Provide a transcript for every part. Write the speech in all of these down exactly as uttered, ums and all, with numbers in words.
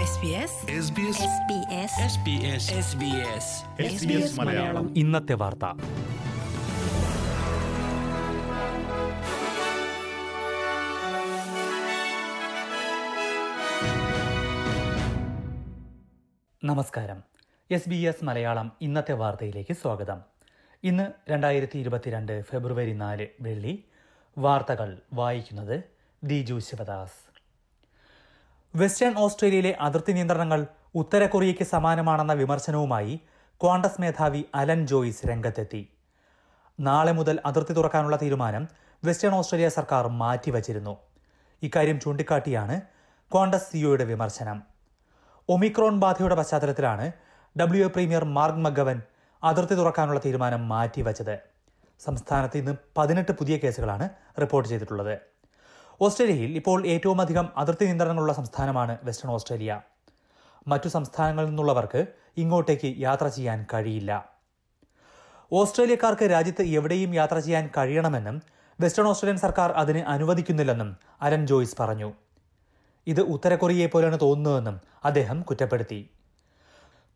മലയാളം ഇന്നത്തെ വാർത്ത. നമസ്കാരം. എസ് ബി എസ് മലയാളം ഇന്നത്തെ വാർത്തയിലേക്ക് സ്വാഗതം. ഇന്ന് രണ്ടായിരത്തി ഇരുപത്തിരണ്ട് ഫെബ്രുവരി നാല് വെള്ളി. വാർത്തകൾ വായിക്കുന്നത് ദിജു ശിവദാസ്. വെസ്റ്റേൺ ഓസ്ട്രേലിയയിലെ അതിർത്തി നിയന്ത്രണങ്ങൾ ഉത്തര കൊറിയയ്ക്ക് സമാനമാണെന്ന വിമർശനവുമായി ക്വാണ്ടസ് മേധാവി അലൻ ജോയ്സ് രംഗത്തെത്തി. നാളെ മുതൽ അതിർത്തി തുറക്കാനുള്ള തീരുമാനം വെസ്റ്റേൺ ഓസ്ട്രേലിയ സർക്കാർ മാറ്റിവച്ചിരുന്നു. ഇക്കാര്യം ചൂണ്ടിക്കാട്ടിയാണ് ക്വാണ്ടസ് സിഇഒയുടെ വിമർശനം. ഒമിക്രോൺ ബാധയുടെ പശ്ചാത്തലത്തിലാണ് W A premier Mark McGowan അതിർത്തി തുറക്കാനുള്ള തീരുമാനം മാറ്റിവച്ചത്. സംസ്ഥാനത്ത് ഇന്ന് പതിനെട്ട് പുതിയ കേസുകളാണ് റിപ്പോർട്ട് ചെയ്തിട്ടുള്ളത്. ഓസ്ട്രേലിയയിൽ ഇപ്പോൾ ഏറ്റവും അധികം അതിർത്തി നിയന്ത്രണങ്ങളുള്ള സംസ്ഥാനമാണ് വെസ്റ്റേൺ ഓസ്ട്രേലിയ. മറ്റു സംസ്ഥാനങ്ങളിൽ നിന്നുള്ളവർക്ക് ഇങ്ങോട്ടേക്ക് യാത്ര ചെയ്യാൻ കഴിയില്ല. ഓസ്ട്രേലിയക്കാർക്ക് രാജ്യത്ത് എവിടെയും യാത്ര ചെയ്യാൻ കഴിയണമെന്നും വെസ്റ്റേൺ ഓസ്ട്രേലിയൻ സർക്കാർ അതിന് അനുവദിക്കുന്നില്ലെന്നും അലൻ ജോയ്സ് പറഞ്ഞു. ഇത് ഉത്തര കൊറിയയെപ്പോലെയാണ് തോന്നുന്നതെന്നും അദ്ദേഹം കുറ്റപ്പെടുത്തി.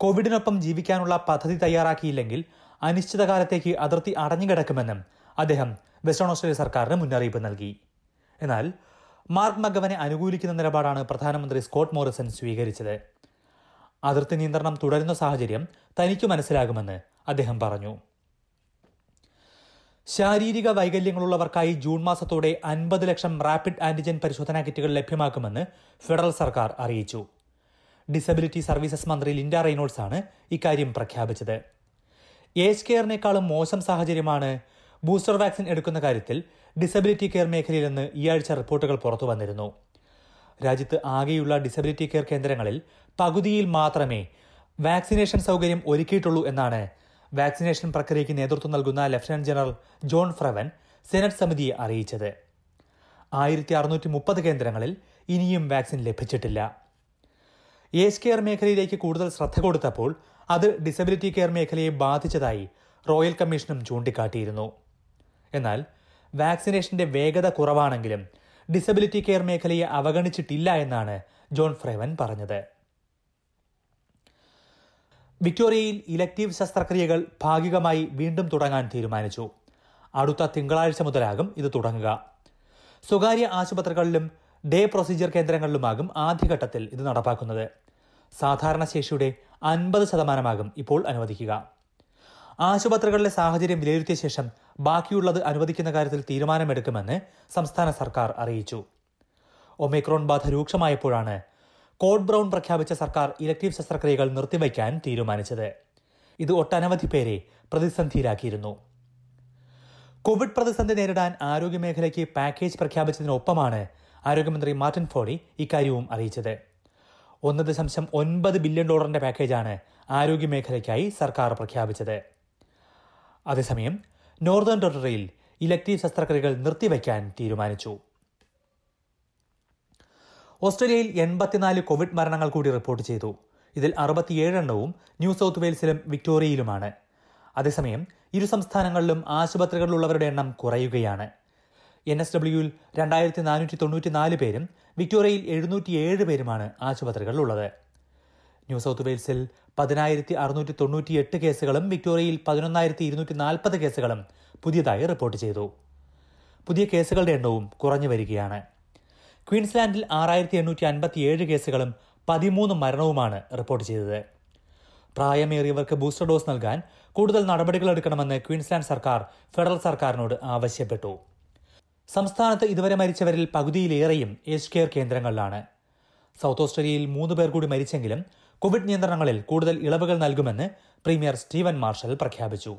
കോവിഡിനൊപ്പം ജീവിക്കാനുള്ള പദ്ധതി തയ്യാറാക്കിയില്ലെങ്കിൽ അനിശ്ചിതകാലത്തേക്ക് അതിർത്തി അടഞ്ഞുകിടക്കുമെന്നും അദ്ദേഹം വെസ്റ്റേൺ ഓസ്ട്രേലിയ സർക്കാരിന് മുന്നറിയിപ്പ് നൽകി. എന്നാൽ മാർക്ക് മക്ഗവനെ അനുകൂലിക്കുന്ന നിലപാടാണ് പ്രധാനമന്ത്രി സ്കോട്ട് മോറിസൺ സ്വീകരിച്ചത്. അതിർത്തി നിയന്ത്രണം തുടരുന്ന സാഹചര്യം തനിക്ക് മനസ്സിലാകുമെന്ന് അദ്ദേഹം പറഞ്ഞു. ശാരീരിക വൈകല്യങ്ങളുള്ളവർക്കായി ജൂൺ മാസത്തോടെ അൻപത് ലക്ഷം റാപ്പിഡ് ആന്റിജൻ പരിശോധനാ കിറ്റുകൾ ലഭ്യമാക്കുമെന്ന് ഫെഡറൽ സർക്കാർ അറിയിച്ചു. ഡിസബിലിറ്റി സർവീസസ് മന്ത്രി ലിൻഡ റെയ്നോൾസ് ആണ് ഇക്കാര്യം പ്രഖ്യാപിച്ചത്. ഏജ് കെയറിനേക്കാളും മോശം സാഹചര്യമാണ് ബൂസ്റ്റർ വാക്സിൻ എടുക്കുന്ന കാര്യത്തിൽ ഡിസബിലിറ്റി കെയർ മേഖലയിൽ നിന്ന് ഈ ആഴ്ച റിപ്പോർട്ടുകൾ പുറത്തു വന്നിരുന്നു. രാജ്യത്ത് ആകെയുള്ള ഡിസബിലിറ്റി കെയർ കേന്ദ്രങ്ങളിൽ പകുതിയിൽ മാത്രമേ വാക്സിനേഷൻ സൗകര്യം ഒരുക്കിയിട്ടുള്ളൂ എന്നാണ് വാക്സിനേഷൻ പ്രക്രിയയ്ക്ക് നേതൃത്വം നൽകുന്ന lieutenant general John Frewen senate സമിതിയെ അറിയിച്ചത്. ആയിരത്തി അറുന്നൂറ്റി മുപ്പത് കേന്ദ്രങ്ങളിൽ ഇനിയും വാക്സിൻ ലഭിച്ചിട്ടില്ല. ഏജ് കെയർ മേഖലയിലേക്ക് കൂടുതൽ ശ്രദ്ധ കൊടുത്തപ്പോൾ അത് ഡിസബിലിറ്റി കെയർ മേഖലയെ ബാധിച്ചതായി റോയൽ കമ്മീഷനും ചൂണ്ടിക്കാട്ടിയിരുന്നു. എന്നാൽ വാക്സിനേഷന്റെ വേഗത കുറവാണെങ്കിലും ഡിസബിലിറ്റി കെയർ മേഖലയെ അവഗണിച്ചിട്ടില്ല എന്നാണ് ജോൺ ഫ്രെവൻ പറഞ്ഞത്. വിക്ടോറിയയിൽ ഇലക്ടീവ് ശസ്ത്രക്രിയകൾ ഭാഗികമായി വീണ്ടും തുടങ്ങാൻ തീരുമാനിച്ചു. അടുത്ത തിങ്കളാഴ്ച മുതലാകും ഇത് തുടങ്ങുക. സ്വകാര്യ ആശുപത്രികളിലും ഡേ പ്രൊസീജിയർ കേന്ദ്രങ്ങളിലുമാകും ആദ്യഘട്ടത്തിൽ ഇത് നടപ്പാക്കുന്നത്. സാധാരണ ശേഷിയുടെ അൻപത് ശതമാനമാകും ഇപ്പോൾ അനുവദിക്കുക. ആശുപത്രികളിലെ സാഹചര്യം വിലയിരുത്തിയ ശേഷം ബാക്കിയുള്ളത് അനുവദിക്കുന്ന കാര്യത്തിൽ തീരുമാനമെടുക്കുമെന്ന് സംസ്ഥാന സർക്കാർ അറിയിച്ചു. ഒമിക്രോൺ ബാധ രൂക്ഷമായപ്പോഴാണ് കോഡ് ബ്രൗൺ പ്രഖ്യാപിച്ച സർക്കാർ ഇലക്ടീവ് ശസ്ത്രക്രിയകൾ നിർത്തിവയ്ക്കാൻ തീരുമാനിച്ചത്. ഇത് ഒട്ടനവധി പേരെ പ്രതിസന്ധിയിലാക്കിയിരുന്നു. കോവിഡ് പ്രതിസന്ധി നേരിടാൻ ആരോഗ്യമേഖലയ്ക്ക് പാക്കേജ് പ്രഖ്യാപിച്ചതിനൊപ്പമാണ് ആരോഗ്യമന്ത്രി മാർട്ടിൻ ഫോളി ഇക്കാര്യവും അറിയിച്ചത്. ഒന്ന് ദശാംശം ഒൻപത് ബില്യൺ ഡോളറിന്റെ പാക്കേജാണ് ആരോഗ്യമേഖലയ്ക്കായി സർക്കാർ പ്രഖ്യാപിച്ചത്. അതേസമയം നോർത്തേൺ ടെറിട്ടറിയിൽ ഇലക്ടീവ് ശസ്ത്രക്രിയകൾ നിർത്തിവയ്ക്കാൻ തീരുമാനിച്ചു. ഓസ്ട്രേലിയയിൽ എൺപത്തിനാല് കോവിഡ് മരണങ്ങൾ കൂടി റിപ്പോർട്ട് ചെയ്തു. ഇതിൽ അറുപത്തിയേഴ് എണ്ണവും ന്യൂ സൌത്ത് വെയിൽസിലും വിക്ടോറിയയിലുമാണ്. അതേസമയം ഇരു സംസ്ഥാനങ്ങളിലും ആശുപത്രികളിലുള്ളവരുടെ എണ്ണം കുറയുകയാണ്. എൻ എസ് ഡബ്ല്യുയിൽ രണ്ടായിരത്തി നാനൂറ്റി തൊണ്ണൂറ്റി നാല് പേരും വിക്ടോറിയയിൽ എഴുന്നൂറ്റിയേഴ് പേരുമാണ് ആശുപത്രികളിലുള്ളത്. ന്യൂ സൌത്ത് വെയിൽസിൽ പതിനായിരത്തി അറുന്നൂറ്റി തൊണ്ണൂറ്റിയെട്ട് കേസുകളും വിക്ടോറിയയിൽ പതിനൊന്നായിരത്തി ഇരുന്നൂറ്റി നാൽപ്പത് കേസുകളും പുതിയതായി റിപ്പോർട്ട് ചെയ്തു. പുതിയ കേസുകളുടെ എണ്ണവും കുറഞ്ഞു വരികയാണ്. ക്വീൻസ്ലാൻഡിൽ ആറായിരത്തി എണ്ണൂറ്റി അൻപത്തിയേഴ് കേസുകളും പതിമൂന്ന് മരണവുമാണ് റിപ്പോർട്ട് ചെയ്തത്. പ്രായമേറിയവർക്ക് ബൂസ്റ്റർ ഡോസ് നൽകാൻ കൂടുതൽ നടപടികളെടുക്കണമെന്ന് ക്വീൻസ്ലാൻഡ് സർക്കാർ ഫെഡറൽ സർക്കാരിനോട് ആവശ്യപ്പെട്ടു. സംസ്ഥാനത്ത് ഇതുവരെ മരിച്ചവരിൽ പകുതിയിലേറെയും ഏജ് കെയർ കേന്ദ്രങ്ങളിലാണ്. സൗത്ത് ഓസ്ട്രേലിയയിൽ മൂന്ന് പേർ കൂടി മരിച്ചെങ്കിലും കോവിഡ് നിയന്ത്രണങ്ങളിൽ കൂടുതൽ ഇളവുകൾ നൽകുമെന്ന് പ്രീമിയർ സ്റ്റീവൻ മാർഷൽ പ്രഖ്യാപിച്ചു.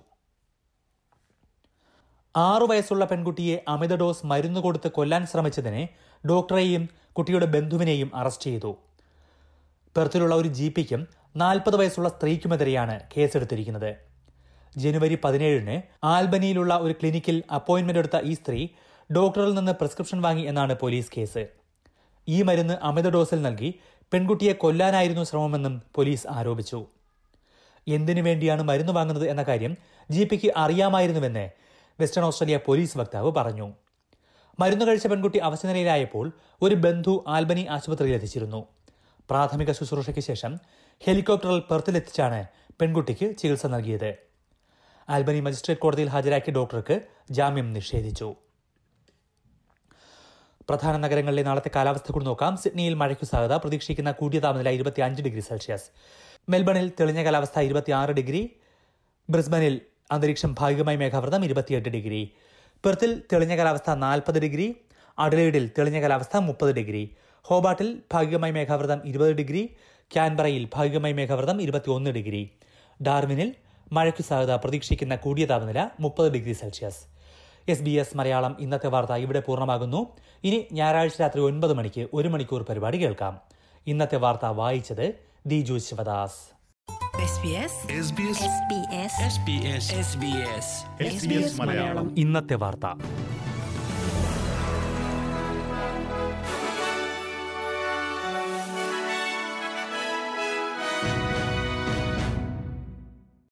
ആറു വയസ്സുള്ള പെൺകുട്ടിയെ അമിത ഡോസ് മരുന്ന് കൊടുത്ത് കൊല്ലാൻ ശ്രമിച്ചതിനെ ഡോക്ടറെയും കുട്ടിയുടെ ബന്ധുവിനെയും അറസ്റ്റ് ചെയ്തു. പെർത്തിലുള്ള ഒരു ജി പിക്കും നാൽപ്പത് വയസ്സുള്ള സ്ത്രീക്കുമെതിരെയാണ് കേസെടുത്തിരിക്കുന്നത്. ജനുവരി പതിനേഴിന് ആൽബനിയിലുള്ള ഒരു ക്ലിനിക്കിൽ അപ്പോയിന്റ്മെന്റ് എടുത്ത ഈ സ്ത്രീ ഡോക്ടറിൽ നിന്ന് പ്രിസ്ക്രിപ്ഷൻ വാങ്ങി എന്നാണ് പോലീസ് കേസ്. ഈ മരുന്ന് അമിത ഡോസിൽ നൽകി പെൺകുട്ടിയെ കൊല്ലാനായിരുന്നു ശ്രമമെന്നും പോലീസ് ആരോപിച്ചു. എന്തിനു വേണ്ടിയാണ് മരുന്ന് വാങ്ങുന്നത് എന്ന കാര്യം ജി പിക്ക് അറിയാമായിരുന്നുവെന്ന് വെസ്റ്റേൺ ഓസ്ട്രേലിയ പോലീസ് വക്താവ് പറഞ്ഞു. മരുന്ന് കഴിച്ച പെൺകുട്ടി അവശനിലയിലായപ്പോൾ ഒരു ബന്ധു ആൽബനി ആശുപത്രിയിലെത്തിച്ചിരുന്നു. പ്രാഥമിക ശുശ്രൂഷയ്ക്ക് ശേഷം ഹെലികോപ്റ്ററിൽ പെർത്തിലെത്തിച്ചാണ് പെൺകുട്ടിക്ക് ചികിത്സ നൽകിയത്. ആൽബനി മജിസ്ട്രേറ്റ് കോടതിയിൽ ഹാജരാക്കിയ ഡോക്ടർക്ക് ജാമ്യം നിഷേധിച്ചു. പ്രധാന നഗരങ്ങളിലെ നാളത്തെ കാലാവസ്ഥ കൂടി നോക്കാം. സിഡ്നിയിൽ മഴയ്ക്ക് സാധ്യത. പ്രതീക്ഷിക്കുന്ന കൂടിയ താപനില ഇരുപത്തിയഞ്ച് ഡിഗ്രി സെൽഷ്യസ്. മെൽബണിൽ തെളിഞ്ഞ കാലാവസ്ഥ ഇരുപത്തിയാറ് ഡിഗ്രി. ബ്രിസ്ബനിൽ അന്തരീക്ഷം ഭാഗികമായി മേഘാവൃതം ഇരുപത്തിയെട്ട് ഡിഗ്രി. പെർത്തിൽ തെളിഞ്ഞ കാലാവസ്ഥ നാൽപ്പത് ഡിഗ്രി. അഡലേഡിൽ തെളിഞ്ഞ കാലാവസ്ഥ മുപ്പത് ഡിഗ്രി. ഹോബാട്ടിൽ ഭാഗികമായി മേഘാവൃതം ഇരുപത് ഡിഗ്രി. ക്യാൻബറയിൽ ഭാഗികമായി മേഘാവൃതം ഇരുപത്തിയൊന്ന് ഡിഗ്രി. ഡാർവിനിൽ മഴയ്ക്ക് സാധ്യത. പ്രതീക്ഷിക്കുന്ന കൂടിയ താപനില മുപ്പത് degree Celsius. S B S Malayalam ഇന്നത്തെ വാർത്ത ഇവിടെ പൂർണ്ണമാകുന്നു. ഇനി ഞായറാഴ്ച രാത്രി ഒൻപത് മണിക്ക് ഒരു മണിക്കൂർ പരിപാടി കേൾക്കാം. ഇന്നത്തെ വാർത്ത വായിച്ചത് ദിജു ശിവദാസ്. ഇന്നത്തെ വാർത്ത.